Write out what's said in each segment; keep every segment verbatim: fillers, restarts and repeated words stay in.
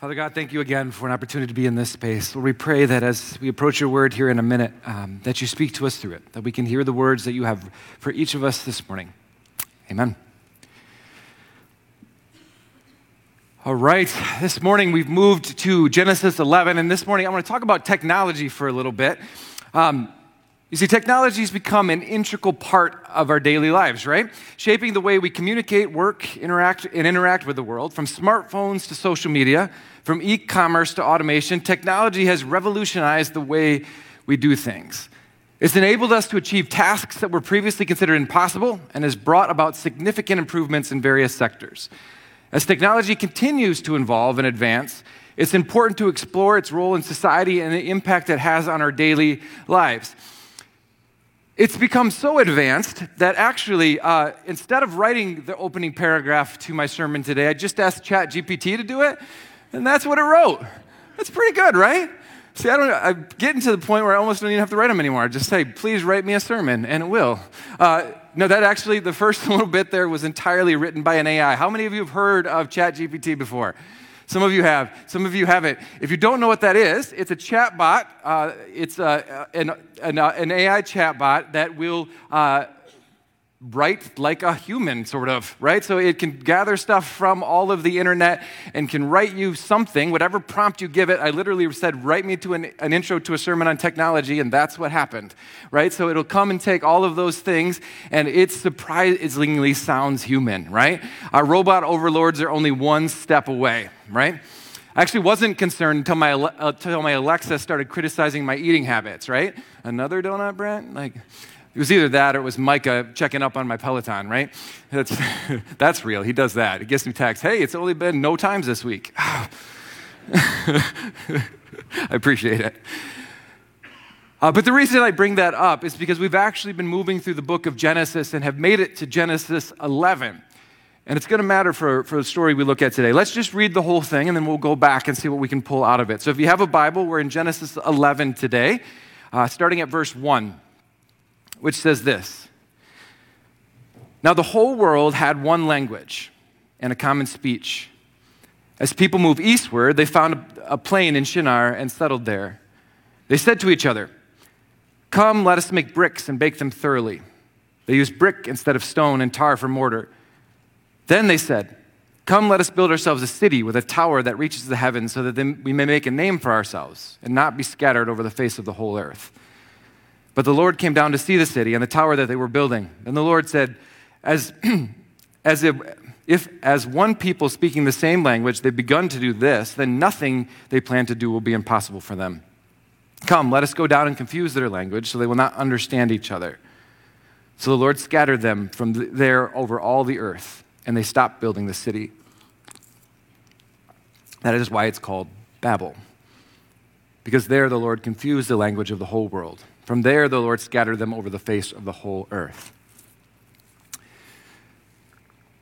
Father God, thank you again for an opportunity to be in this space. Lord, we pray that as we approach your word here in a minute, um, that you speak to us through it, that we can hear the words that you have for each of us this morning. Amen. All right, this morning we've moved to Genesis eleven, and this morning I want to talk about technology for a little bit. Um, You see, technology has become an integral part of our daily lives, right? Shaping the way we communicate, work, interact, and interact with the world. From smartphones to social media, from e-commerce to automation, technology has revolutionized the way we do things. It's enabled us to achieve tasks that were previously considered impossible and has brought about significant improvements in various sectors. As technology continues to evolve and advance, it's important to explore its role in society and the impact it has on our daily lives. It's become so advanced that actually, uh, instead of writing the opening paragraph to my sermon today, I just asked ChatGPT to do it, and that's what it wrote. That's pretty good, right? See, I don't. I'm getting to the point where I almost don't even have to write them anymore. I just say, "Please write me a sermon," and it will. Uh, no, that actually, the first little bit there was entirely written by an A I. How many of you have heard of ChatGPT before? Some of you have, some of you haven't. If you don't know what that is, it's a chatbot. Uh, it's a, an, an, an A I chatbot that will uh, write like a human, sort of, right? So it can gather stuff from all of the internet and can write you something, whatever prompt you give it. I literally said, write me to an, an intro to a sermon on technology, and that's what happened, right? So it'll come and take all of those things, and it surprisingly sounds human, right? Our robot overlords are only one step away. Right? I actually wasn't concerned until my, uh, until my Alexa started criticizing my eating habits, right? Another donut, Brent? Like, it was either that or it was Micah checking up on my Peloton, right? That's, that's real. He does that. He gets me texts. Hey, it's only been no times this week. I appreciate it. Uh, but the reason I bring that up is because we've actually been moving through the book of Genesis and have made it to Genesis eleven. And it's going to matter for, for the story we look at today. Let's just read the whole thing, and then we'll go back and see what we can pull out of it. So if you have a Bible, we're in Genesis eleven today, uh, starting at verse one, which says this. Now the whole world had one language and a common speech. As people moved eastward, they found a, a plain in Shinar and settled there. They said to each other, "Come, let us make bricks and bake them thoroughly." They used brick instead of stone and tar for mortar. Then they said, "Come, let us build ourselves a city with a tower that reaches the heavens so that we may make a name for ourselves and not be scattered over the face of the whole earth." But the Lord came down to see the city and the tower that they were building. And the Lord said, as, as if, if as one people speaking the same language they've begun to do this, then nothing they plan to do will be impossible for them. Come, let us go down and confuse their language so they will not understand each other. So the Lord scattered them from there over all the earth. And they stopped building the city. That is why it's called Babel, because there the Lord confused the language of the whole world. From there the Lord scattered them over the face of the whole earth.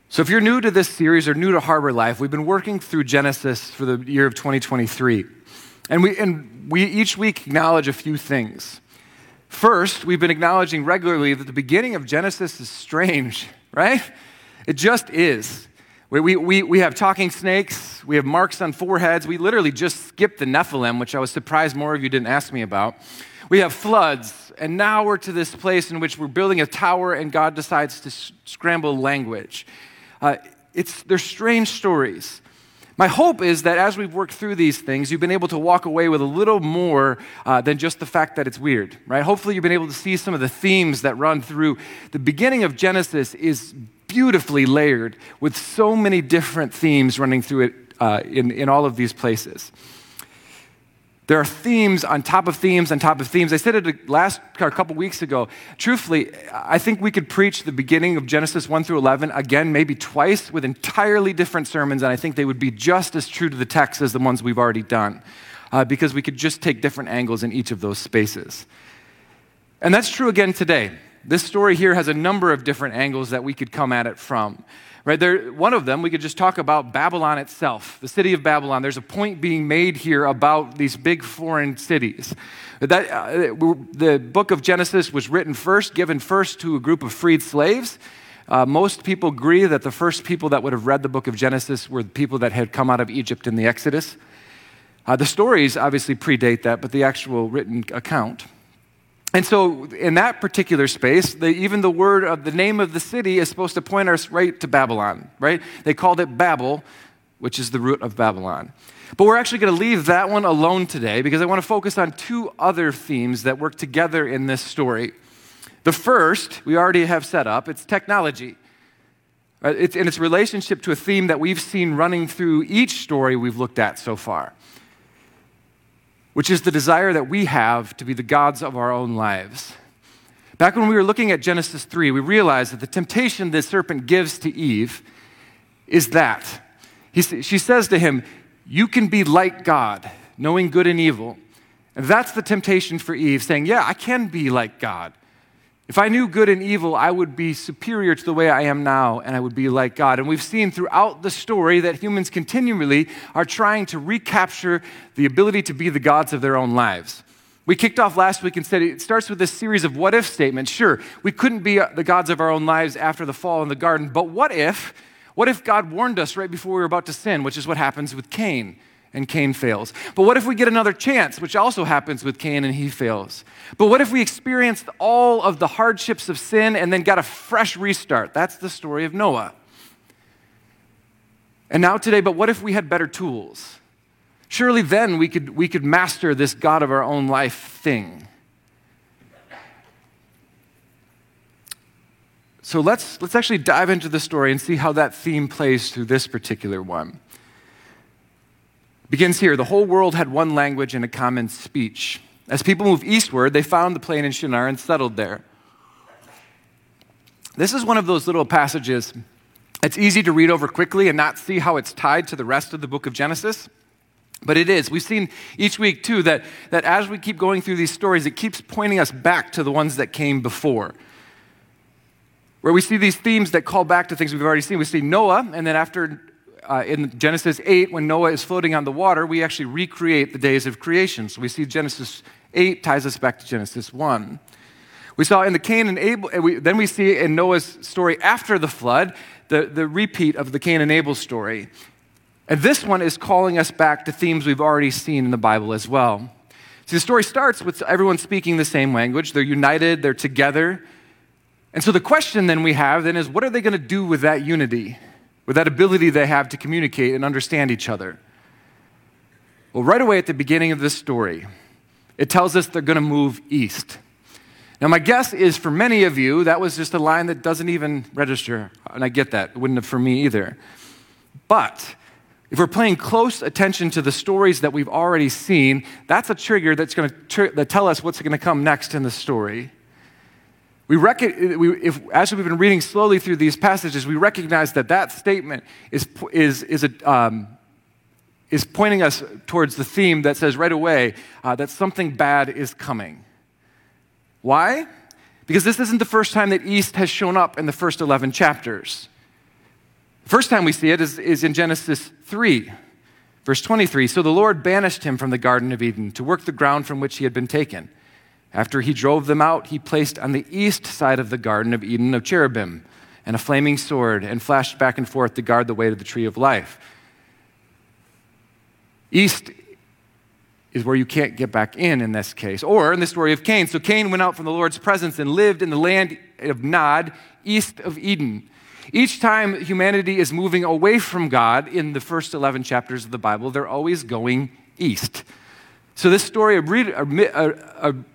So if you're new to this series or new to Harbor Life, we've been working through Genesis for the year of twenty twenty-three. And we, and we each week acknowledge a few things. First, we've been acknowledging regularly that the beginning of Genesis is strange, right? It just is. We, we, we, we have talking snakes. We have marks on foreheads. We literally just skipped the Nephilim, which I was surprised more of you didn't ask me about. We have floods. And now we're to this place in which we're building a tower and God decides to s- scramble language. Uh, it's, they're strange stories. My hope is that as we've worked through these things, you've been able to walk away with a little more uh, than just the fact that it's weird, right? Hopefully you've been able to see some of the themes that run through. The beginning of Genesis is beautifully layered with so many different themes running through it uh, in, in all of these places. There are themes on top of themes on top of themes. I said it last a couple weeks ago. Truthfully, I think we could preach the beginning of Genesis one through eleven again, maybe twice, with entirely different sermons, and I think they would be just as true to the text as the ones we've already done, uh, because we could just take different angles in each of those spaces. And that's true again today. This story here has a number of different angles that we could come at it from. Right there, one of them, we could just talk about Babylon itself, the city of Babylon. There's a point being made here about these big foreign cities. That, uh, the book of Genesis was written first, given first to a group of freed slaves. Uh, most people agree that the first people that would have read the book of Genesis were the people that had come out of Egypt in the Exodus. Uh, the stories obviously predate that, but the actual written account. And so in that particular space, they, even the word of the name of the city is supposed to point us right to Babylon, right? They called it Babel, which is the root of Babylon. But we're actually going to leave that one alone today because I want to focus on two other themes that work together in this story. The first, we already have set up, it's technology. It's in its relationship to a theme that we've seen running through each story we've looked at so far, which is the desire that we have to be the gods of our own lives. Back when we were looking at Genesis three, we realized that the temptation the serpent gives to Eve is that. He, she says to him, "You can be like God, knowing good and evil." And that's the temptation for Eve, saying, yeah, I can be like God. If I knew good and evil, I would be superior to the way I am now, and I would be like God. And we've seen throughout the story that humans continually are trying to recapture the ability to be the gods of their own lives. We kicked off last week and said it starts with this series of what-if statements. Sure, we couldn't be the gods of our own lives after the fall in the garden, but what if... What if God warned us right before we were about to sin, which is what happens with Cain, and Cain fails? But what if we get another chance, which also happens with Cain, and he fails? But what if we experienced all of the hardships of sin and then got a fresh restart? That's the story of Noah. And now today, but what if we had better tools? Surely then we could, we could master this God of our own life thing. So let's let's actually dive into the story and see how that theme plays through this particular one. It begins here. The whole world had one language and a common speech. As people moved eastward, they found the plain in Shinar and settled there. This is one of those little passages that's easy to read over quickly and not see how it's tied to the rest of the book of Genesis. But it is. We've seen each week, too, that, that as we keep going through these stories, it keeps pointing us back to the ones that came before, where we see these themes that call back to things we've already seen. We see Noah, and then after, uh, in Genesis eight, when Noah is floating on the water, we actually recreate the days of creation. So we see Genesis eight ties us back to Genesis one. We saw in the Cain and Abel, and we, then we see in Noah's story after the flood, the, the repeat of the Cain and Abel story. And this one is calling us back to themes we've already seen in the Bible as well. See, the story starts with everyone speaking the same language. They're united, they're together. And so the question then we have then is, what are they going to do with that unity, with that ability they have to communicate and understand each other? Well, right away at the beginning of this story, it tells us they're going to move east. Now, my guess is for many of you, that was just a line that doesn't even register, and I get that. It wouldn't have for me either. But if we're paying close attention to the stories that we've already seen, that's a trigger that's going to tr- that tell us what's going to come next in the story. We, rec- we if, as we've been reading slowly through these passages, we recognize that that statement is is is a, um, is pointing us towards the theme that says right away uh, that something bad is coming. Why? Because this isn't the first time that East has shown up in the first eleven chapters. The first time we see it is, is in Genesis three, verse twenty-three. So the Lord banished him from the Garden of Eden to work the ground from which he had been taken. After he drove them out, he placed on the east side of the Garden of Eden a cherubim and a flaming sword and flashed back and forth to guard the way to the tree of life. East is where you can't get back in in this case, or in the story of Cain. So Cain went out from the Lord's presence and lived in the land of Nod, east of Eden. Each time humanity is moving away from God in the first eleven chapters of the Bible, they're always going east. So this story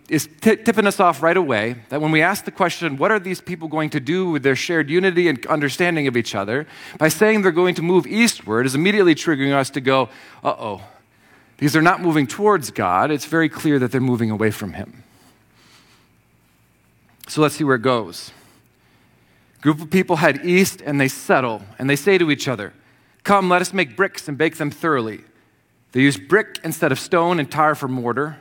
is tipping us off right away that when we ask the question, what are these people going to do with their shared unity and understanding of each other, by saying they're going to move eastward is immediately triggering us to go, uh-oh, because they're not moving towards God. It's very clear that they're moving away from him. So let's see where it goes. A group of people head east and they settle and they say to each other, "Come, let us make bricks and bake them thoroughly." They used brick instead of stone and tar for mortar.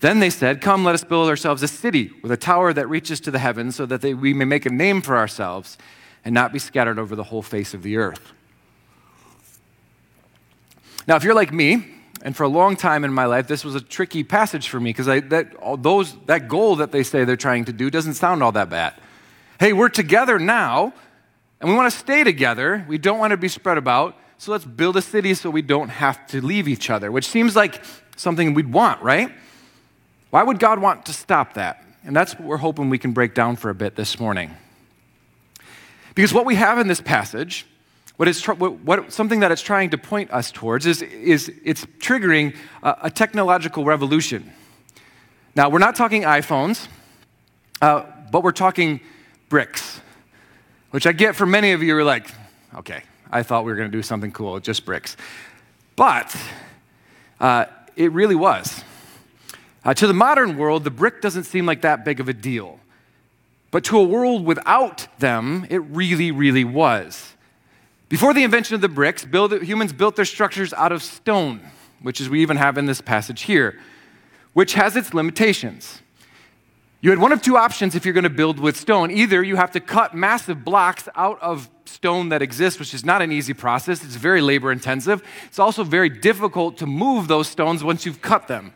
Then they said, "Come, let us build ourselves a city with a tower that reaches to the heavens so that they, we may make a name for ourselves and not be scattered over the whole face of the earth." Now, if you're like me, and for a long time in my life, this was a tricky passage for me because that, those, that goal that they say they're trying to do doesn't sound all that bad. hey, we're together now, and we want to stay together. We don't want to be spread about, so let's build a city so we don't have to leave each other, which seems like something we'd want, right? Why would God want to stop that? And that's what we're hoping we can break down for a bit this morning. Because what we have in this passage, what is what, what something that it's trying to point us towards is is it's triggering a, a technological revolution. Now, we're not talking iPhones, uh, but we're talking bricks, which I get for many of you are like, okay, I thought we were going to do something cool, just bricks. But uh, it really was. Uh, to the modern world, the brick doesn't seem like that big of a deal. But to a world without them, it really, really was. Before the invention of the bricks, build, humans built their structures out of stone, which is we even have in this passage here, which has its limitations. You had one of two options if you're going to build with stone. Either you have to cut massive blocks out of stone that exists, which is not an easy process. It's very labor intensive. It's also very difficult to move those stones once you've cut them.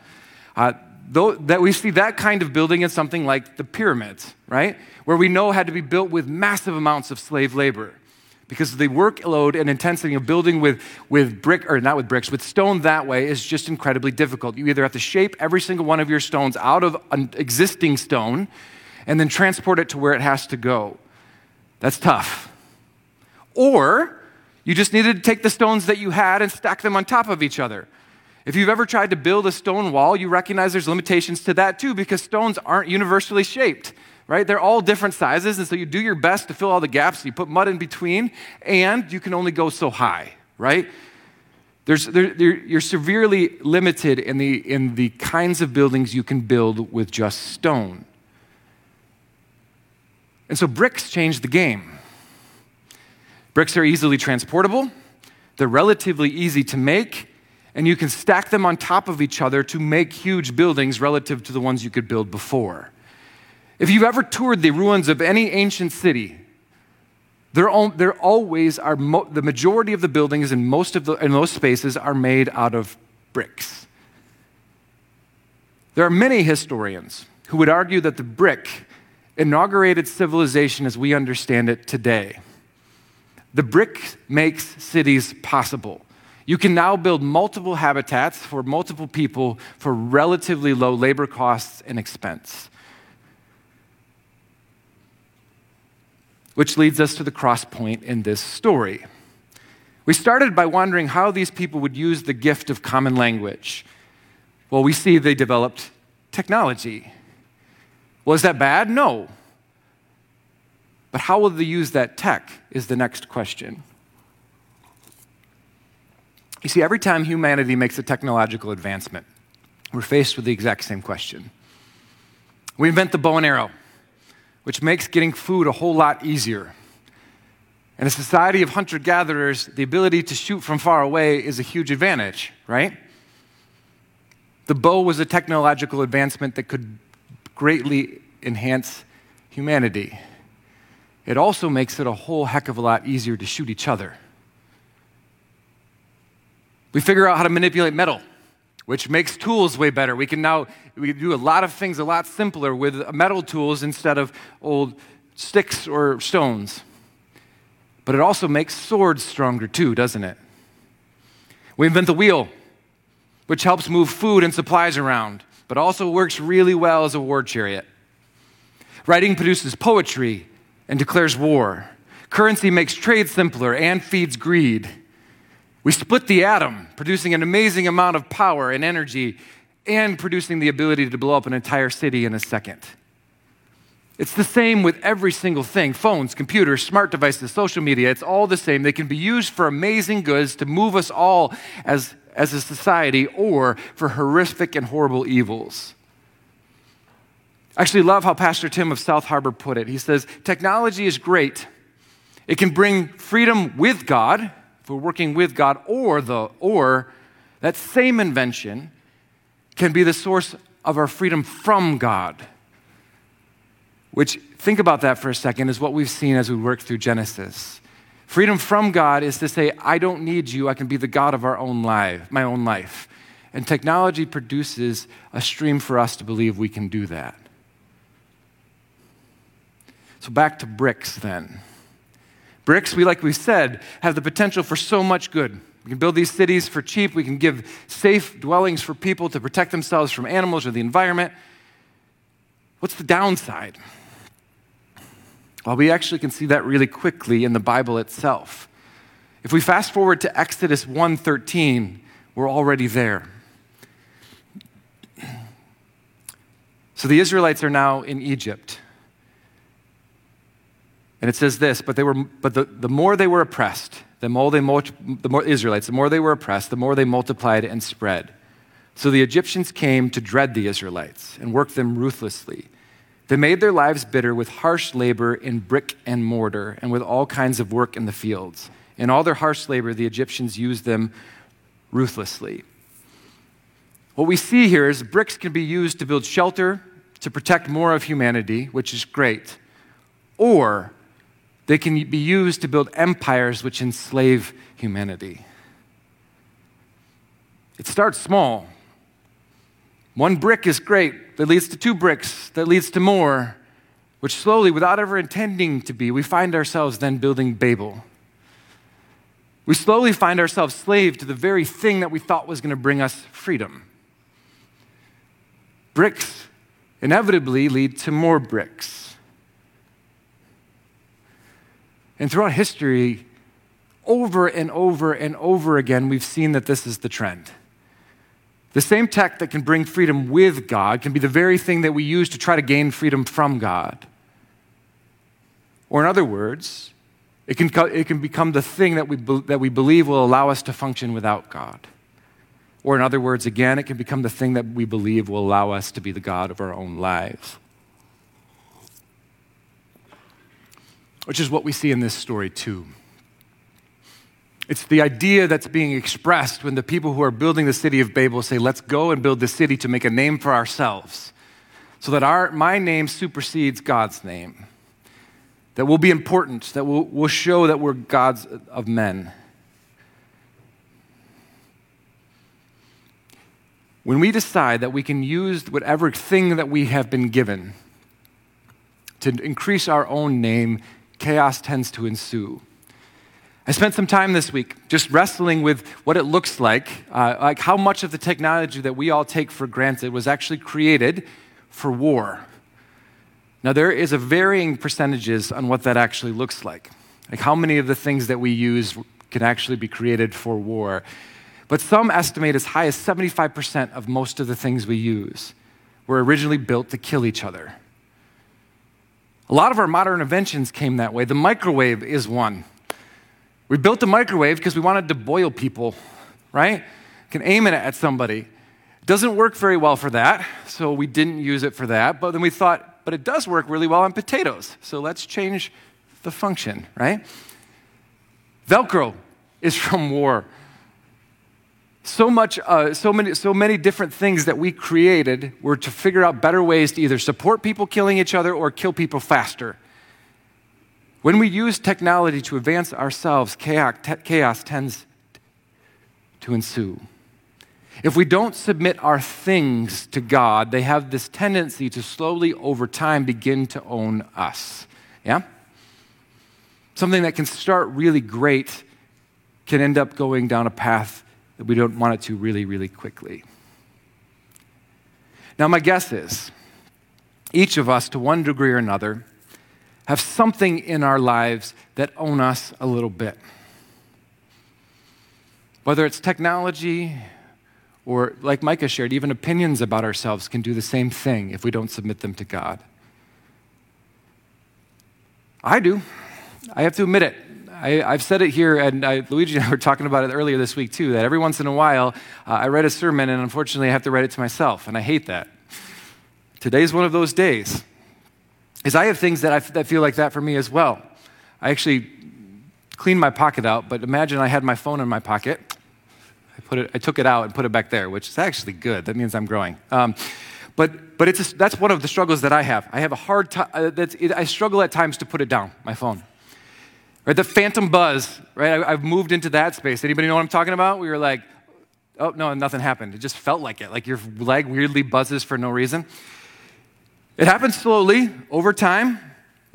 Uh, Though, that we see that kind of building in something like the pyramids, right? Where we know had to be built with massive amounts of slave labor because the workload and intensity of building with, with brick, or not with bricks, with stone that way is just incredibly difficult. You either have to shape every single one of your stones out of an existing stone and then transport it to where it has to go. That's tough. Or you just needed to take the stones that you had and stack them on top of each other. If you've ever tried to build a stone wall, you recognize there's limitations to that too because stones aren't universally shaped, right? They're all different sizes, and so you do your best to fill all the gaps. You put mud in between, and you can only go so high, right? There's, there, there, you're severely limited in the, in the kinds of buildings you can build with just stone. And so bricks change the game. Bricks are easily transportable. They're relatively easy to make. And you can stack them on top of each other to make huge buildings relative to the ones you could build before. If you've ever toured the ruins of any ancient city, there always are mo- the majority of the buildings in most of the in those spaces are made out of bricks. There are many historians who would argue that the brick inaugurated civilization as we understand it today. The brick makes cities possible. You can now build multiple habitats for multiple people for relatively low labor costs and expense. Which leads us to the cross point in this story. We started by wondering how these people would use the gift of common language. Well, we see they developed technology. Well, is that bad? No. But how will they use that tech is the next question. You see, every time humanity makes a technological advancement, we're faced with the exact same question. We invent the bow and arrow, which makes getting food a whole lot easier. In a society of hunter-gatherers, the ability to shoot from far away is a huge advantage, right? The bow was a technological advancement that could greatly enhance humanity. It also makes it a whole heck of a lot easier to shoot each other. We figure out how to manipulate metal, which makes tools way better. We can now we can do a lot of things a lot simpler with metal tools instead of old sticks or stones. But it also makes swords stronger too, doesn't it? We invent the wheel, which helps move food and supplies around, but also works really well as a war chariot. Writing produces poetry and declares war. Currency makes trade simpler and feeds greed. We split the atom, producing an amazing amount of power and energy and producing the ability to blow up an entire city in a second. It's the same with every single thing. Phones, computers, smart devices, social media, it's all the same. They can be used for amazing goods to move us all as, as a society or for horrific and horrible evils. I actually love how Pastor Tim of South Harbor put it. He says, technology is great. It can bring freedom with God, if we're working with God, or the or that same invention can be the source of our freedom from God. Which, think about that for a second, is what we've seen as we work through Genesis. Freedom from God is to say, I don't need you, I can be the God of our own life, my own life. And technology produces a stream for us to believe we can do that. So back to bricks then. Bricks, we like we said, have the potential for so much good. We can build these cities for cheap. We can give safe dwellings for people to protect themselves from animals or the environment. What's the downside? Well, we actually can see that really quickly in the Bible itself. If we fast forward to Exodus one thirteen, we're already there. So the Israelites are now in Egypt. And it says this, but they were, but the, the more they were oppressed, The more they multi- the more Israelites, the more they were oppressed, the more they multiplied and spread. So the Egyptians came to dread the Israelites and worked them ruthlessly. They made their lives bitter with harsh labor in brick and mortar and with all kinds of work in the fields. In all their harsh labor, the Egyptians used them ruthlessly. What we see here is bricks can be used to build shelter, to protect more of humanity, which is great, or they can be used to build empires which enslave humanity. It starts small. One brick is great, that leads to two bricks, that leads to more, which slowly, without ever intending to be, we find ourselves then building Babel. We slowly find ourselves slave to the very thing that we thought was going to bring us freedom. Bricks inevitably lead to more bricks. And throughout history, over and over and over again, we've seen that this is the trend. The same tech that can bring freedom with God can be the very thing that we use to try to gain freedom from God. Or in other words, it can, co- it can become the thing that we, be- that we believe will allow us to function without God. Or in other words, again, it can become the thing that we believe will allow us to be the God of our own lives. Which is what we see in this story too. It's the idea that's being expressed when the people who are building the city of Babel say, let's go and build the city to make a name for ourselves so that our my name supersedes God's name, that we'll be important, that we'll, we'll show that we're gods of men. When we decide that we can use whatever thing that we have been given to increase our own name, chaos tends to ensue. I spent some time this week just wrestling with what it looks like, uh, like how much of the technology that we all take for granted was actually created for war. Now, there is a varying percentages on what that actually looks like, like how many of the things that we use can actually be created for war. But some estimate as high as seventy-five percent of most of the things we use were originally built to kill each other. A lot of our modern inventions came that way. The microwave is one. We built the microwave because we wanted to boil people, right? Can aim it at somebody. It doesn't work very well for that, so we didn't use it for that. But then we thought, but it does work really well on potatoes, so let's change the function, right? Velcro is from war. So much, uh, so many, so many different things that we created were to figure out better ways to either support people killing each other or kill people faster. When we use technology to advance ourselves, chaos, te- chaos tends to ensue. If we don't submit our things to God, they have this tendency to slowly, over time, begin to own us. Yeah? Something that can start really great can end up going down a path that we don't want it to really, really quickly. Now, my guess is each of us, to one degree or another, have something in our lives that own us a little bit. Whether it's technology or, like Micah shared, even opinions about ourselves can do the same thing if we don't submit them to God. I do. I have to admit it. I, I've said it here, and I, Luigi and I were talking about it earlier this week, too, that every once in a while, uh, I read a sermon, and unfortunately, I have to read it to myself, and I hate that. Today's one of those days, is I have things that, I f- that feel like that for me as well. I actually cleaned my pocket out, but imagine I had my phone in my pocket. I put it, I took it out and put it back there, which is actually good. That means I'm growing. Um, but but it's a, that's one of the struggles that I have. I have a hard time. Uh, that's, it, I struggle at times to put it down, my phone. Right, the phantom buzz, right? I, I've moved into that space. Anybody know what I'm talking about? We were like, oh, no, nothing happened. It just felt like it, like your leg weirdly buzzes for no reason. It happens slowly over time.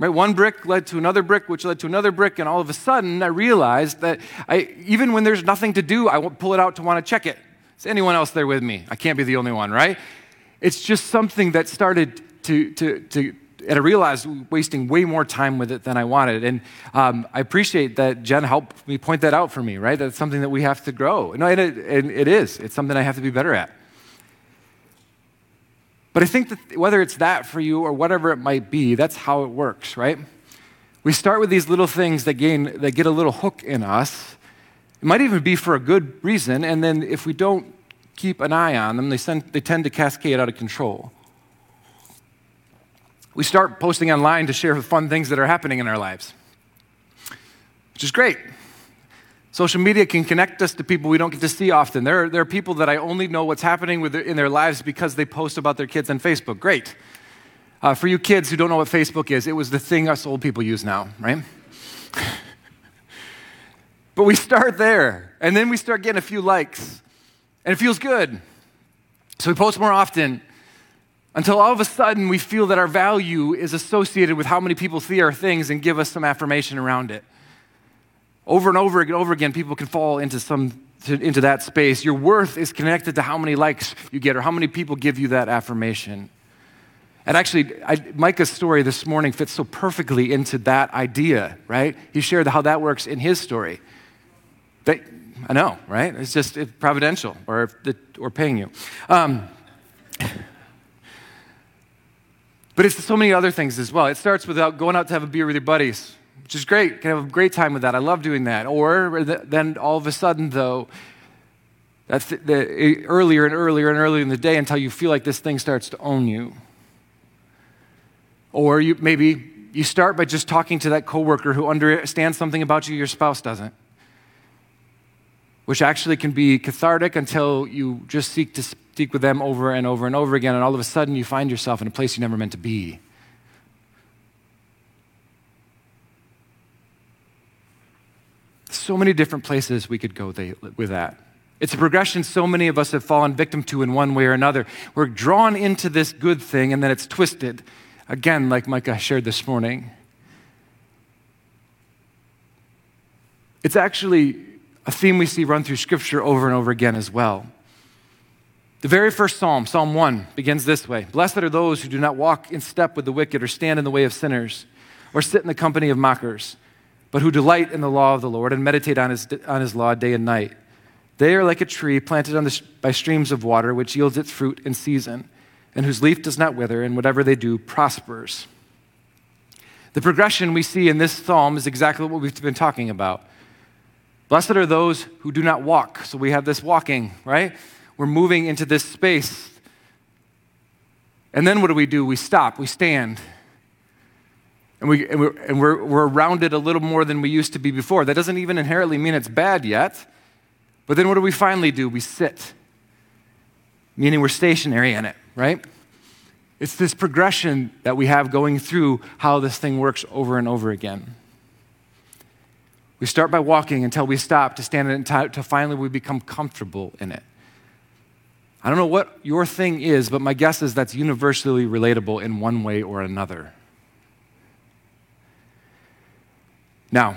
Right? One brick led to another brick, which led to another brick, and all of a sudden I realized that I, even when there's nothing to do, I won't pull it out to want to check it. Is anyone else there with me? I can't be the only one, right? It's just something that started to, to, to and I realized wasting way more time with it than I wanted. And um, I appreciate that Jen helped me point that out for me, right? That's something that we have to grow. No, and it, and it is. It's something I have to be better at. But I think that whether it's that for you or whatever it might be, that's how it works, right? We start with these little things that gain, that get a little hook in us. It might even be for a good reason, and then if we don't keep an eye on them, they, send, they tend to cascade out of control. We start posting online to share the fun things that are happening in our lives, which is great. Social media can connect us to people we don't get to see often. There are, there are people that I only know what's happening with their, in their lives because they post about their kids on Facebook. Great. Uh, for you kids who don't know what Facebook is, it was the thing us old people use now, right? But we start there, and then we start getting a few likes, and it feels good. So we post more often until all of a sudden we feel that our value is associated with how many people see our things and give us some affirmation around it. Over and over and over again, people can fall into some to, into that space. Your worth is connected to how many likes you get or how many people give you that affirmation. And actually, I, Micah's story this morning fits so perfectly into that idea, right? He shared how that works in his story. That, I know, right? It's just it's providential or, or paying you. Um, but it's so many other things as well. It starts with going out to have a beer with your buddies, which is great. You can have a great time with that. I love doing that. Or th- then all of a sudden, though, that's the, the, earlier and earlier and earlier in the day until you feel like this thing starts to own you. Or you, maybe you start by just talking to that coworker who understands something about you your spouse doesn't, which actually can be cathartic until you just seek to speak with them over and over and over again, and all of a sudden you find yourself in a place you never meant to be. So many different places we could go they, with that. It's a progression so many of us have fallen victim to in one way or another. We're drawn into this good thing and then it's twisted. Again, like Micah shared this morning. It's actually a theme we see run through Scripture over and over again as well. The very first Psalm, Psalm one, begins this way. Blessed are those who do not walk in step with the wicked or stand in the way of sinners or sit in the company of mockers, but who delight in the law of the Lord and meditate on his, on his law day and night. They are like a tree planted on the, by streams of water, which yields its fruit in season, and whose leaf does not wither, and whatever they do prospers. The progression we see in this psalm is exactly what we've been talking about. Blessed are those who do not walk. So we have this walking, right? We're moving into this space. And then what do we do? We stop, we stand. And, we, and, we're, and we're, we're around it a little more than we used to be before. That doesn't even inherently mean it's bad yet. But then what do we finally do? We sit, meaning we're stationary in it, right? It's this progression that we have going through how this thing works over and over again. We start by walking until we stop to stand in it until, until finally we become comfortable in it. I don't know what your thing is, but my guess is that's universally relatable in one way or another. Now,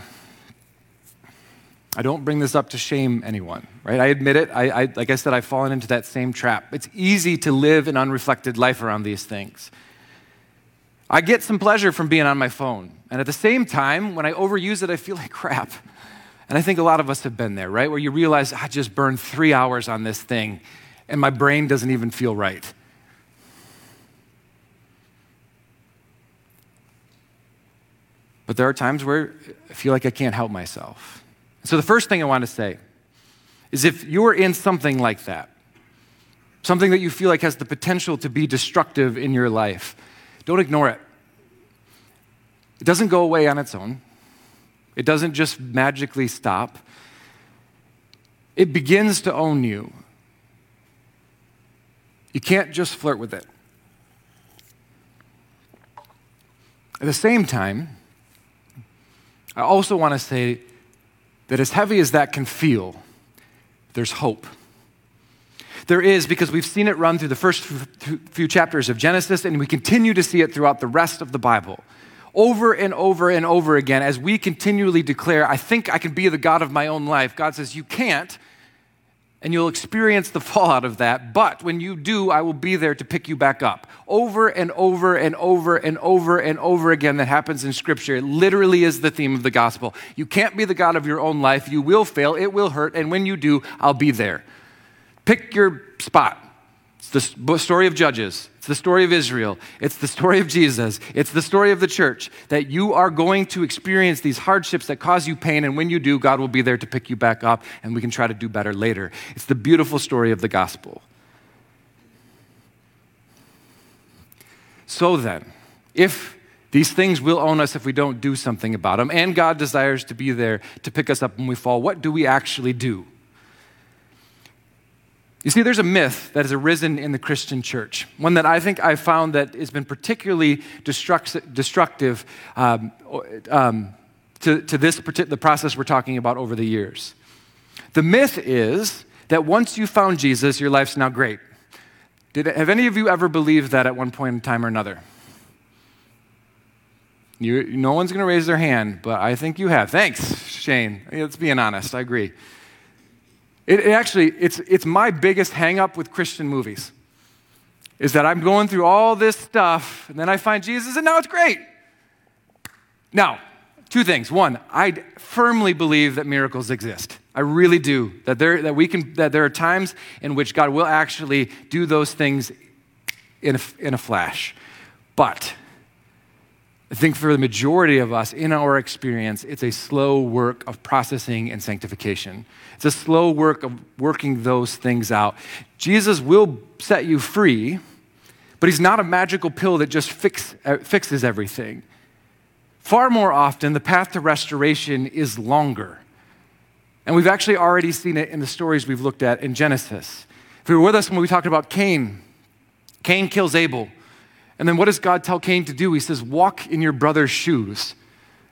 I don't bring this up to shame anyone, right? I admit it. I, I, like I said, I've fallen into that same trap. It's easy to live an unreflected life around these things. I get some pleasure from being on my phone. And at the same time, when I overuse it, I feel like crap. And I think a lot of us have been there, right? Where you realize, I just burned three hours on this thing, and my brain doesn't even feel right. But there are times where I feel like I can't help myself. So the first thing I want to say is if you're in something like that, something that you feel like has the potential to be destructive in your life, don't ignore it. It doesn't go away on its own. It doesn't just magically stop. It begins to own you. You can't just flirt with it. At the same time, I also want to say that as heavy as that can feel, there's hope. There is, because we've seen it run through the first few chapters of Genesis, and we continue to see it throughout the rest of the Bible. over and over and over again, as we continually declare, I think I can be the God of my own life, God says, you can't, and you'll experience the fallout of that, but when you do, I will be there to pick you back up. Over and over and over and over and over again, that happens in Scripture. It literally is the theme of the gospel. You can't be the God of your own life. You will fail. It will hurt, and when you do, I'll be there. Pick your spot. It's the story of Judges. It's the story of Israel. It's the story of Jesus. It's the story of the church, that you are going to experience these hardships that cause you pain, and when you do, God will be there to pick you back up, and we can try to do better later. It's the beautiful story of the gospel. So then, if these things will own us if we don't do something about them, and God desires to be there to pick us up when we fall, what do we actually do? You see, there's a myth that has arisen in the Christian church, one that I think I found that has been particularly destructive um, um, to, to this the process we're talking about over the years. The myth is that once you found Jesus, your life's now great. Did, have any of you ever believed that at one point in time or another? You, no one's going to raise their hand, but I think you have. Thanks, Shane. Let's be honest. I agree. It, it actually, it's it's my biggest hang-up with Christian movies, is that I'm going through all this stuff, and then I find Jesus, and now it's great. Now, two things. One, I firmly believe that miracles exist. I really do. That there that we can that there are times in which God will actually do those things in a, in a flash. But I think for the majority of us, in our experience, it's a slow work of processing and sanctification. It's a slow work of working those things out. Jesus will set you free, but he's not a magical pill that just fix, uh, fixes everything. Far more often, the path to restoration is longer. And we've actually already seen it in the stories we've looked at in Genesis. If you were with us when we talked about Cain, Cain kills Abel. And then what does God tell Cain to do? He says, walk in your brother's shoes.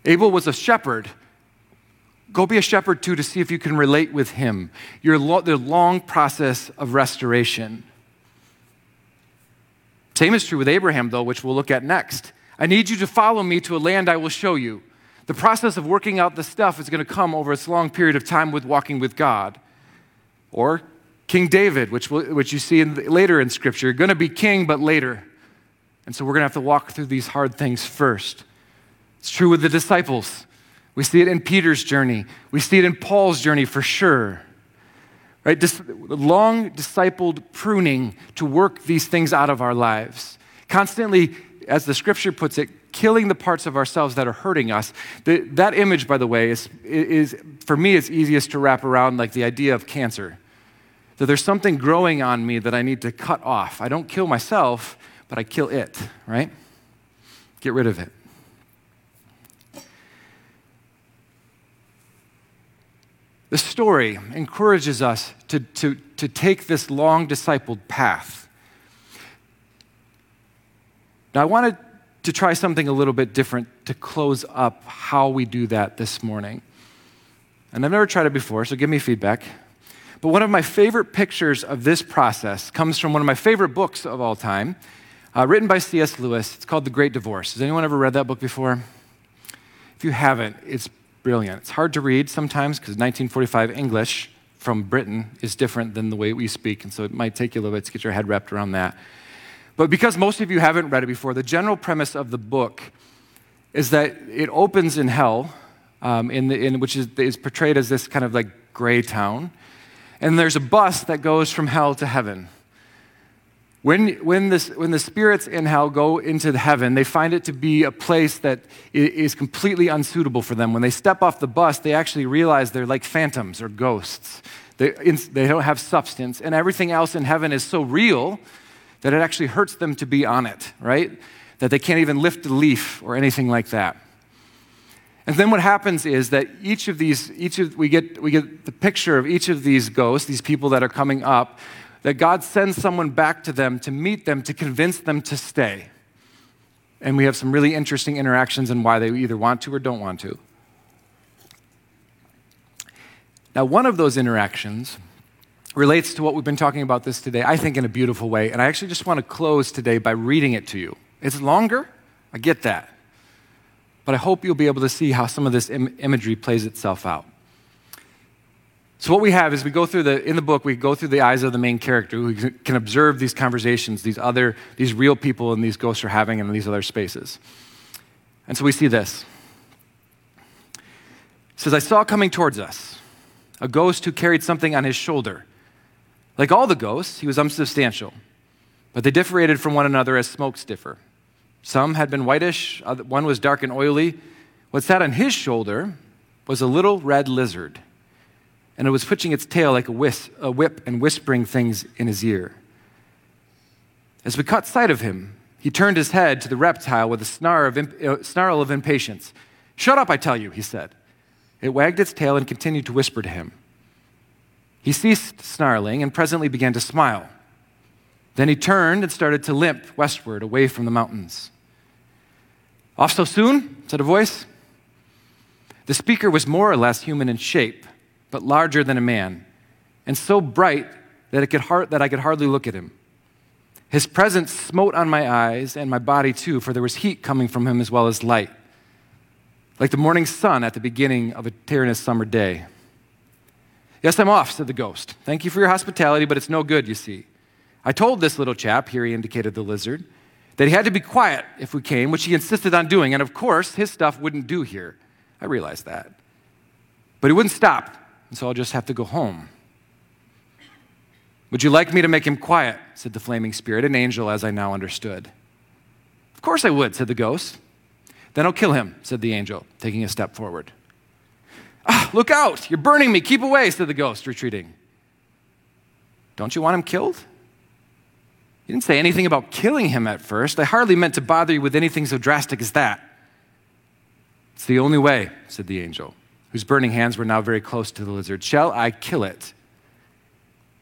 Abel was a shepherd. Go be a shepherd too, to see if you can relate with him. Your lo- the long process of restoration. Same is true with Abraham, though, which we'll look at next. I need you to follow me to a land I will show you. The process of working out the stuff is going to come over its long period of time with walking with God. Or King David, which, we'll, which you see in the, later in Scripture. You're going to be king, but later. And so we're going to have to walk through these hard things first. It's true with the disciples. We see it in Peter's journey. We see it in Paul's journey for sure. Right? Dis- long discipled pruning to work these things out of our lives. Constantly, as the Scripture puts it, killing the parts of ourselves that are hurting us. The, that image, by the way, is, is for me, it's easiest to wrap around like the idea of cancer. That there's something growing on me that I need to cut off. I don't kill myself, but I kill it, right? Get rid of it. The story encourages us to, to, to take this long discipled path. Now, I wanted to try something a little bit different to close up how we do that this morning. And I've never tried it before, so give me feedback. But one of my favorite pictures of this process comes from one of my favorite books of all time, Uh, written by C S Lewis. It's called The Great Divorce. Has anyone ever read that book before? If you haven't, it's brilliant. It's hard to read sometimes because nineteen forty-five English from Britain is different than the way we speak, and so it might take you a little bit to get your head wrapped around that. But because most of you haven't read it before, the general premise of the book is that it opens in hell, um, in the, in, which is, is portrayed as this kind of like gray town, and there's a bus that goes from hell to heaven. When when, this, when the spirits in hell go into heaven, they find it to be a place that is completely unsuitable for them. When they step off the bus, they actually realize they're like phantoms or ghosts. They, they don't have substance, and everything else in heaven is so real that it actually hurts them to be on it, right? That they can't even lift a leaf or anything like that. And then what happens is that each of these, each of we get we get the picture of each of these ghosts, these people that are coming up, that God sends someone back to them to meet them, to convince them to stay. And we have some really interesting interactions in why they either want to or don't want to. Now, one of those interactions relates to what we've been talking about this today, I think in a beautiful way, and I actually just want to close today by reading it to you. It's longer, I get that. But I hope you'll be able to see how some of this im- imagery plays itself out. So what we have is we go through the, in the book, we go through the eyes of the main character who can observe these conversations, these other, these real people and these ghosts are having in these other spaces. And so we see this. It says, I saw coming towards us a ghost who carried something on his shoulder. Like all the ghosts, he was unsubstantial, but they differentiated from one another as smokes differ. Some had been whitish, one was dark and oily. What sat on his shoulder was a little red lizard, and it was twitching its tail like a, whis- a whip and whispering things in his ear. As we caught sight of him, he turned his head to the reptile with a snarl of, imp- uh, snarl of impatience. Shut up, I tell you, he said. It wagged its tail and continued to whisper to him. He ceased snarling and presently began to smile. Then he turned and started to limp westward away from the mountains. Off so soon, said a voice. The speaker was more or less human in shape, but larger than a man, and so bright that, it could har- that I could hardly look at him. His presence smote on my eyes and my body too, for there was heat coming from him as well as light, like the morning sun at the beginning of a tyrannous summer day. Yes, I'm off, said the ghost. Thank you for your hospitality, but it's no good, you see. I told this little chap, here he indicated the lizard, that he had to be quiet if we came, which he insisted on doing, and of course, his stuff wouldn't do here. I realized that. But he wouldn't stop. And so I'll just have to go home. Would you like me to make him quiet? Said the flaming spirit, an angel as I now understood. Of course I would, said the ghost. Then I'll kill him, said the angel, taking a step forward. Ah, look out, you're burning me, keep away, said the ghost, retreating. Don't you want him killed? You didn't say anything about killing him at first. I hardly meant to bother you with anything so drastic as that. It's the only way, said the angel, whose burning hands were now very close to the lizard. Shall I kill it?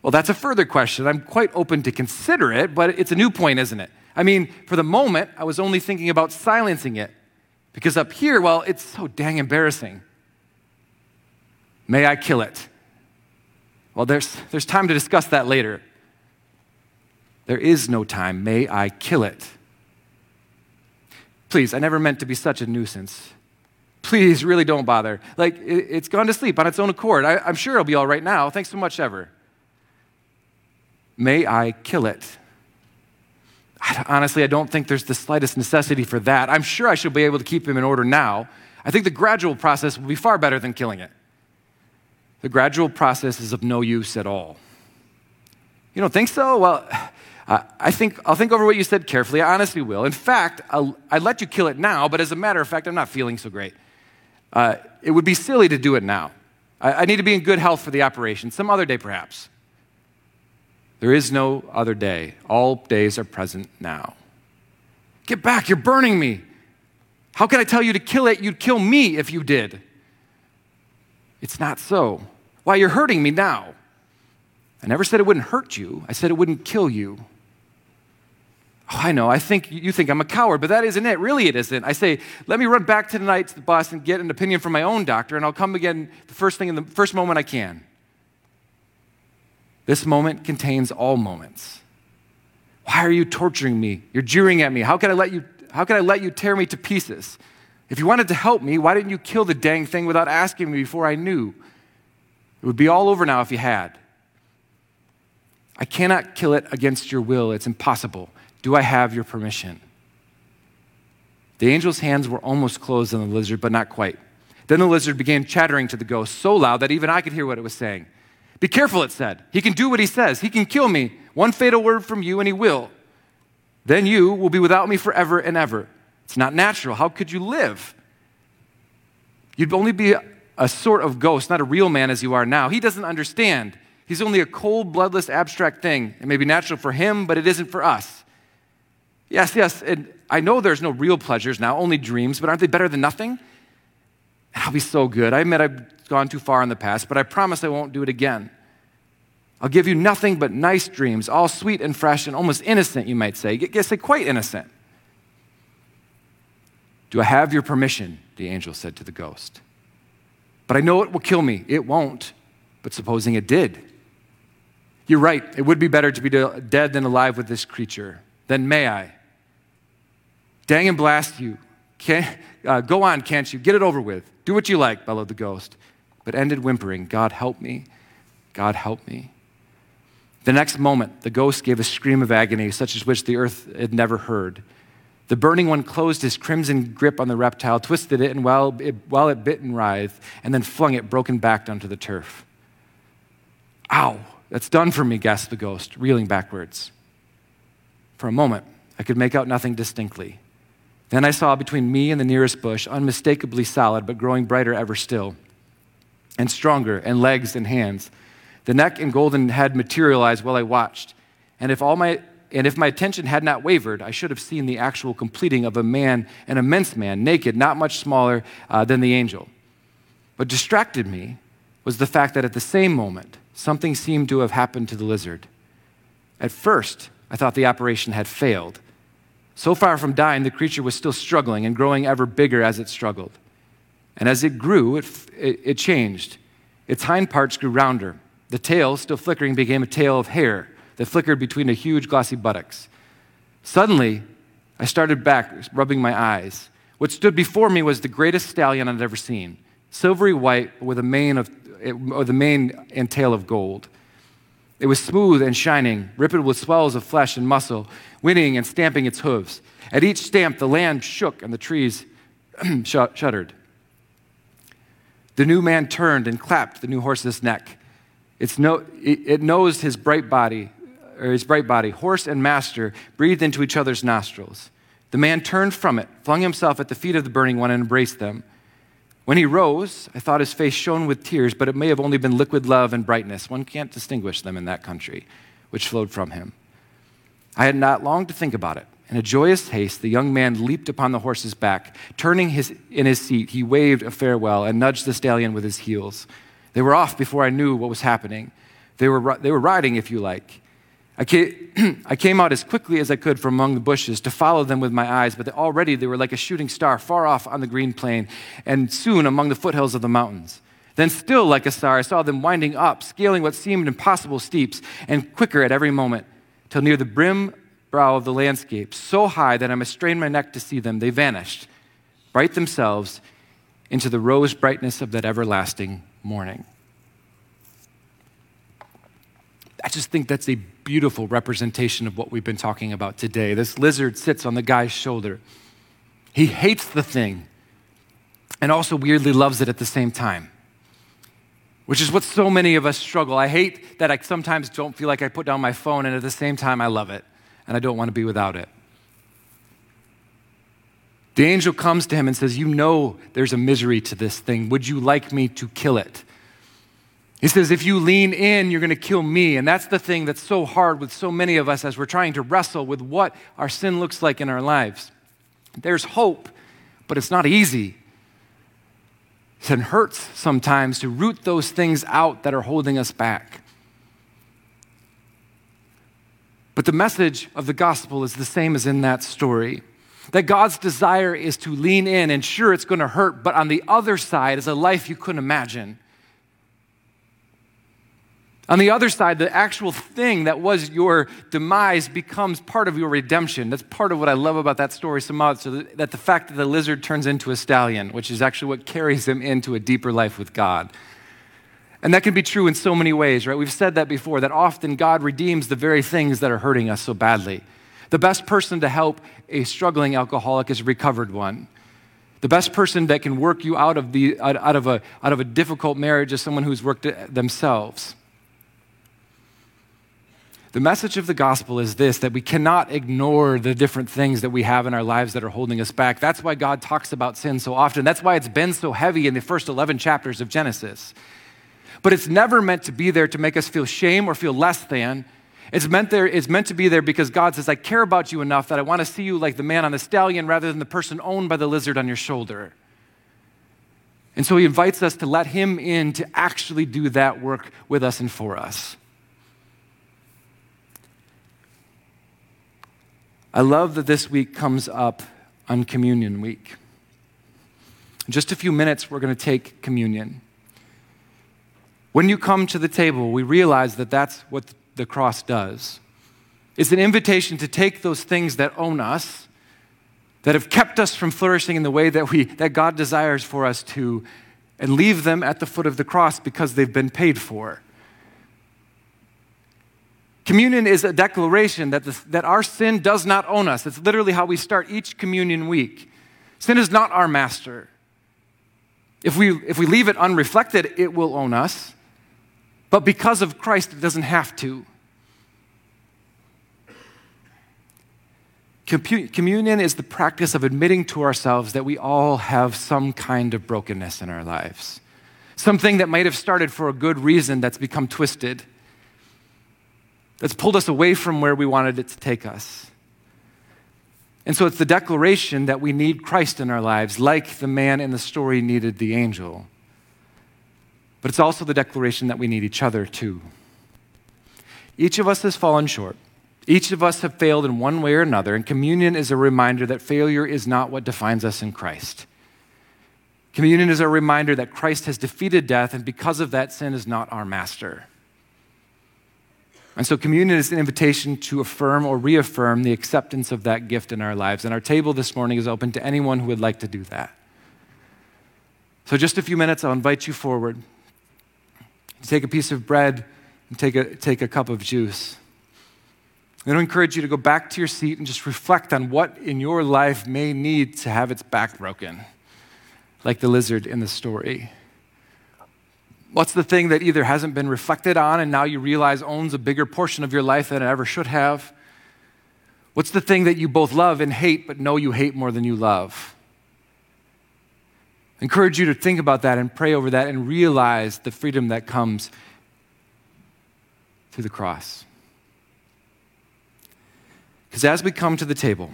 Well, that's a further question. I'm quite open to consider it, but it's a new point, isn't it? I mean, for the moment, I was only thinking about silencing it, because up here, well, it's so dang embarrassing. May I kill it? Well, there's, there's time to discuss that later. There is no time. May I kill it? Please, I never meant to be such a nuisance. Please, really don't bother. Like, it, it's gone to sleep on its own accord. I, I'm sure it'll be all right now. Thanks so much, ever. May I kill it? I, honestly, I don't think there's the slightest necessity for that. I'm sure I should be able to keep him in order now. I think the gradual process will be far better than killing it. The gradual process is of no use at all. You don't think so? Well, uh, I think, I'll think over what you said carefully. I honestly will. In fact, I'll, I'd let you kill it now, but as a matter of fact, I'm not feeling so great. Uh, it would be silly to do it now. I, I need to be in good health for the operation. Some other day, perhaps. There is no other day. All days are present now. Get back. You're burning me. How can I tell you to kill it? You'd kill me if you did. It's not so. Why, you're hurting me now. I never said it wouldn't hurt you. I said it wouldn't kill you. Oh, I know, I think you think I'm a coward, but that isn't it. Really, it isn't. I say, let me run back tonight to the boss and get an opinion from my own doctor, and I'll come again the first thing in the first moment I can. This moment contains all moments. Why are you torturing me? You're jeering at me. How can I let you, how can I let you tear me to pieces? If you wanted to help me, why didn't you kill the dang thing without asking me before I knew? It would be all over now if you had. I cannot kill it against your will. It's impossible. Do I have your permission? The angel's hands were almost closed on the lizard, but not quite. Then the lizard began chattering to the ghost so loud that even I could hear what it was saying. Be careful, it said. He can do what he says. He can kill me. One fatal word from you and he will. Then you will be without me forever and ever. It's not natural. How could you live? You'd only be a sort of ghost, not a real man as you are now. He doesn't understand. He's only a cold, bloodless, abstract thing. It may be natural for him, but it isn't for us. Yes, yes, and I know there's no real pleasures now, only dreams, but aren't they better than nothing? I'll be so good. I admit I've gone too far in the past, but I promise I won't do it again. I'll give you nothing but nice dreams, all sweet and fresh and almost innocent, you might say. Yes, say quite innocent. Do I have your permission? The angel said to the ghost. But I know it will kill me. It won't, but supposing it did. You're right. It would be better to be de- dead than alive with this creature. Then may I? Dang and blast you. Can, uh, go on, can't you? Get it over with. Do what you like, bellowed the ghost, but ended whimpering, God help me, God help me. The next moment, the ghost gave a scream of agony, such as which the earth had never heard. The burning one closed his crimson grip on the reptile, twisted it, and while it, while it bit and writhed, and then flung it broken back onto the turf. Ow, that's done for me, gasped the ghost, reeling backwards. For a moment, I could make out nothing distinctly. Then I saw between me and the nearest bush, unmistakably solid, but growing brighter ever still, and stronger, and legs and hands. The neck and golden head materialized while I watched, and if all my and if my attention had not wavered, I should have seen the actual completing of a man, an immense man, naked, not much smaller uh, than the angel. What distracted me was the fact that at the same moment, something seemed to have happened to the lizard. At first, I thought the operation had failed. So far from dying, the creature was still struggling and growing ever bigger as it struggled. And as it grew, it, it, it changed. Its hind parts grew rounder. The tail, still flickering, became a tail of hair that flickered between the huge glossy buttocks. Suddenly, I started back, rubbing my eyes. What stood before me was the greatest stallion I'd ever seen, silvery white with a mane of, or the mane and tail of gold. It was smooth and shining, rippled with swells of flesh and muscle, whinnying and stamping its hooves. At each stamp, the land shook and the trees shuddered. The new man turned and clapped the new horse's neck. Its no, it, it nosed his bright body, or his bright body, horse and master, breathed into each other's nostrils. The man turned from it, flung himself at the feet of the burning one, and embraced them. When he rose, I thought his face shone with tears, but it may have only been liquid love and brightness. One can't distinguish them in that country, which flowed from him. I had not long to think about it. In a joyous haste, the young man leaped upon the horse's back. Turning his, in his seat, he waved a farewell and nudged the stallion with his heels. They were off before I knew what was happening. They were they were riding, if you like. I came, I came out as quickly as I could from among the bushes to follow them with my eyes, but already they were like a shooting star far off on the green plain and soon among the foothills of the mountains. Then still like a star, I saw them winding up, scaling what seemed impossible steeps, and quicker at every moment, till near the brim brow of the landscape, so high that I must strain my neck to see them, they vanished, bright themselves into the rose brightness of that everlasting morning. I just think that's a beautiful representation of what we've been talking about today. This lizard sits on the guy's shoulder. He hates the thing and also weirdly loves it at the same time, which is what so many of us struggle. I hate that I sometimes don't feel like I put down my phone, and at the same time I love it and I don't want to be without it. The angel comes to him and says, you know there's a misery to this thing. Would you like me to kill it? He says, if you lean in, you're going to kill me. And that's the thing that's so hard with so many of us as we're trying to wrestle with what our sin looks like in our lives. There's hope, but it's not easy. It hurts sometimes to root those things out that are holding us back. But the message of the gospel is the same as in that story. That God's desire is to lean in, and sure, it's going to hurt, but on the other side is a life you couldn't imagine. On the other side, the actual thing that was your demise becomes part of your redemption. That's part of what I love about that story so much, so that the fact that the lizard turns into a stallion, which is actually what carries him into a deeper life with God. And that can be true in so many ways, right? We've said that before, that often God redeems the very things that are hurting us so badly. The best person to help a struggling alcoholic is a recovered one. The best person that can work you out of the out, out of a out of a difficult marriage is someone who's worked it themselves. The message of the gospel is this, that we cannot ignore the different things that we have in our lives that are holding us back. That's why God talks about sin so often. That's why it's been so heavy in the first eleven chapters of Genesis. But it's never meant to be there to make us feel shame or feel less than. It's meant there. It's meant to be there because God says, I care about you enough that I want to see you like the man on the stallion rather than the person owned by the lizard on your shoulder. And so he invites us to let him in to actually do that work with us and for us. I love that this week comes up on Communion Week. In just a few minutes, we're going to take communion. When you come to the table, we realize that that's what the The cross does. It's an invitation to take those things that own us that have kept us from flourishing in the way that we that God desires for us to, and leave them at the foot of the cross because they've been paid for. Communion is a declaration that, the, that our sin does not own us. It's literally how we start each communion week. Sin is not our master. If we, if we leave it unreflected, it will own us. But because of Christ, it doesn't have to. Communion is the practice of admitting to ourselves that we all have some kind of brokenness in our lives. Something that might have started for a good reason that's become twisted. That's pulled us away from where we wanted it to take us. And so it's the declaration that we need Christ in our lives, like the man in the story needed the angel. But it's also the declaration that we need each other too. Each of us has fallen short. Each of us have failed in one way or another, and communion is a reminder that failure is not what defines us in Christ. Communion is a reminder that Christ has defeated death, and because of that, sin is not our master. And so communion is an invitation to affirm or reaffirm the acceptance of that gift in our lives. And our table this morning is open to anyone who would like to do that. So just a few minutes, I'll invite you forward. Take a piece of bread and take a, take a cup of juice. I'm going to encourage you to go back to your seat and just reflect on what in your life may need to have its back broken, like the lizard in the story. What's the thing that either hasn't been reflected on and now you realize owns a bigger portion of your life than it ever should have? What's the thing that you both love and hate but know you hate more than you love? I encourage you to think about that and pray over that and realize the freedom that comes through the cross. Because as we come to the table,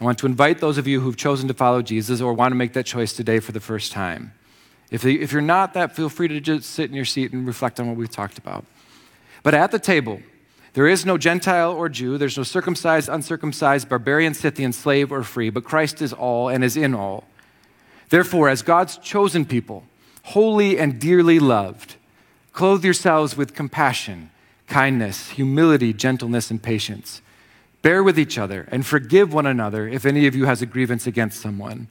I want to invite those of you who've chosen to follow Jesus or want to make that choice today for the first time. If, they, if you're not that, feel free to just sit in your seat and reflect on what we've talked about. But at the table, there is no Gentile or Jew, there's no circumcised, uncircumcised, barbarian, Scythian, slave, or free, but Christ is all and is in all. Therefore, as God's chosen people, holy and dearly loved, clothe yourselves with compassion, kindness, humility, gentleness, and patience. Bear with each other and forgive one another if any of you has a grievance against someone.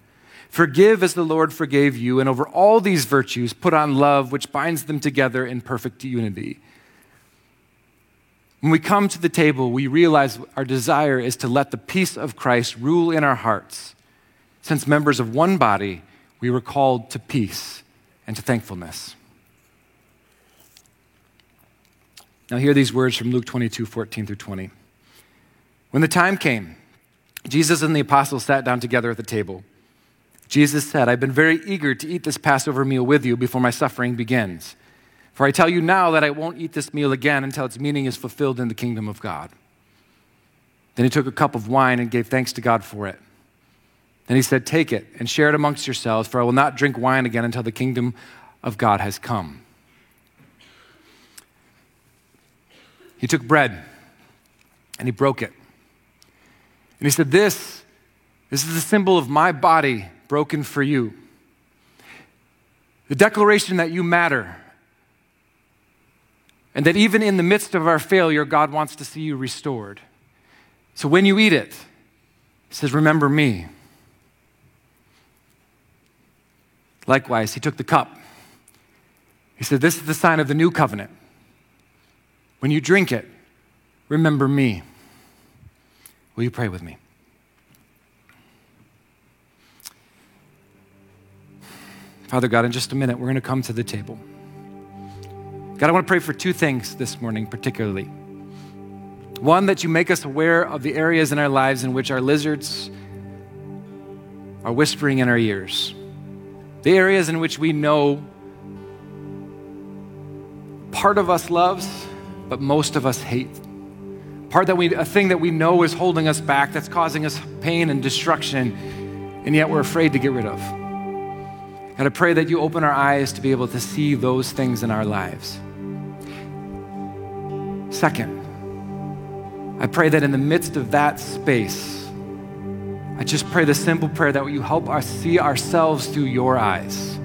Forgive as the Lord forgave you, and over all these virtues put on love, which binds them together in perfect unity. When we come to the table, we realize our desire is to let the peace of Christ rule in our hearts. Since members of one body, we were called to peace and to thankfulness. Now hear these words from Luke twenty-two, fourteen through twenty. When the time came, Jesus and the apostles sat down together at the table. Jesus said, "I've been very eager to eat this Passover meal with you before my suffering begins. For I tell you now that I won't eat this meal again until its meaning is fulfilled in the kingdom of God." Then he took a cup of wine and gave thanks to God for it. Then he said, "Take it and share it amongst yourselves, for I will not drink wine again until the kingdom of God has come." He took bread and he broke it. And he said, this, this is the symbol of my body broken for you. The declaration that you matter, and that even in the midst of our failure, God wants to see you restored. So when you eat it, he says, remember me. Likewise, he took the cup. He said, this is the sign of the new covenant. When you drink it, remember me. Will you pray with me? Father God, in just a minute, we're going to come to the table. God, I want to pray for two things this morning particularly. One, that you make us aware of the areas in our lives in which our lizards are whispering in our ears. The areas in which we know part of us loves, but most of us hate. Part that we, a thing that we know is holding us back, that's causing us pain and destruction, and yet we're afraid to get rid of. God, I pray that you open our eyes to be able to see those things in our lives. Second, I pray that in the midst of that space, I just pray the simple prayer that you help us see ourselves through your eyes.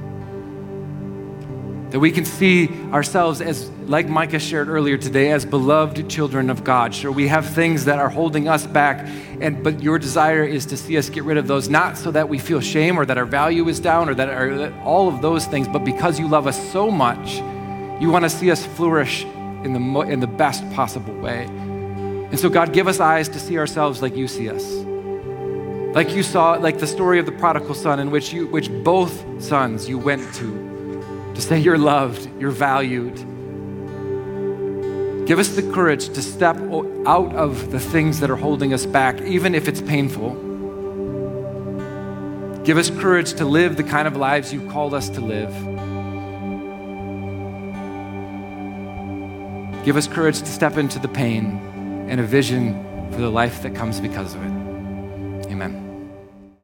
that we can see ourselves as, like Micah shared earlier today, as beloved children of God. Sure, we have things that are holding us back, and but your desire is to see us get rid of those, not so that we feel shame or that our value is down or that our, that all of those things, but because you love us so much, you want to see us flourish in the, mo- in the best possible way. And so God, give us eyes to see ourselves like you see us. Like you saw, like the story of the prodigal son, in which you, which both sons you went to, to say you're loved, you're valued. Give us the courage to step out of the things that are holding us back, even if it's painful. Give us courage to live the kind of lives you've called us to live. Give us courage to step into the pain and a vision for the life that comes because of it. Amen.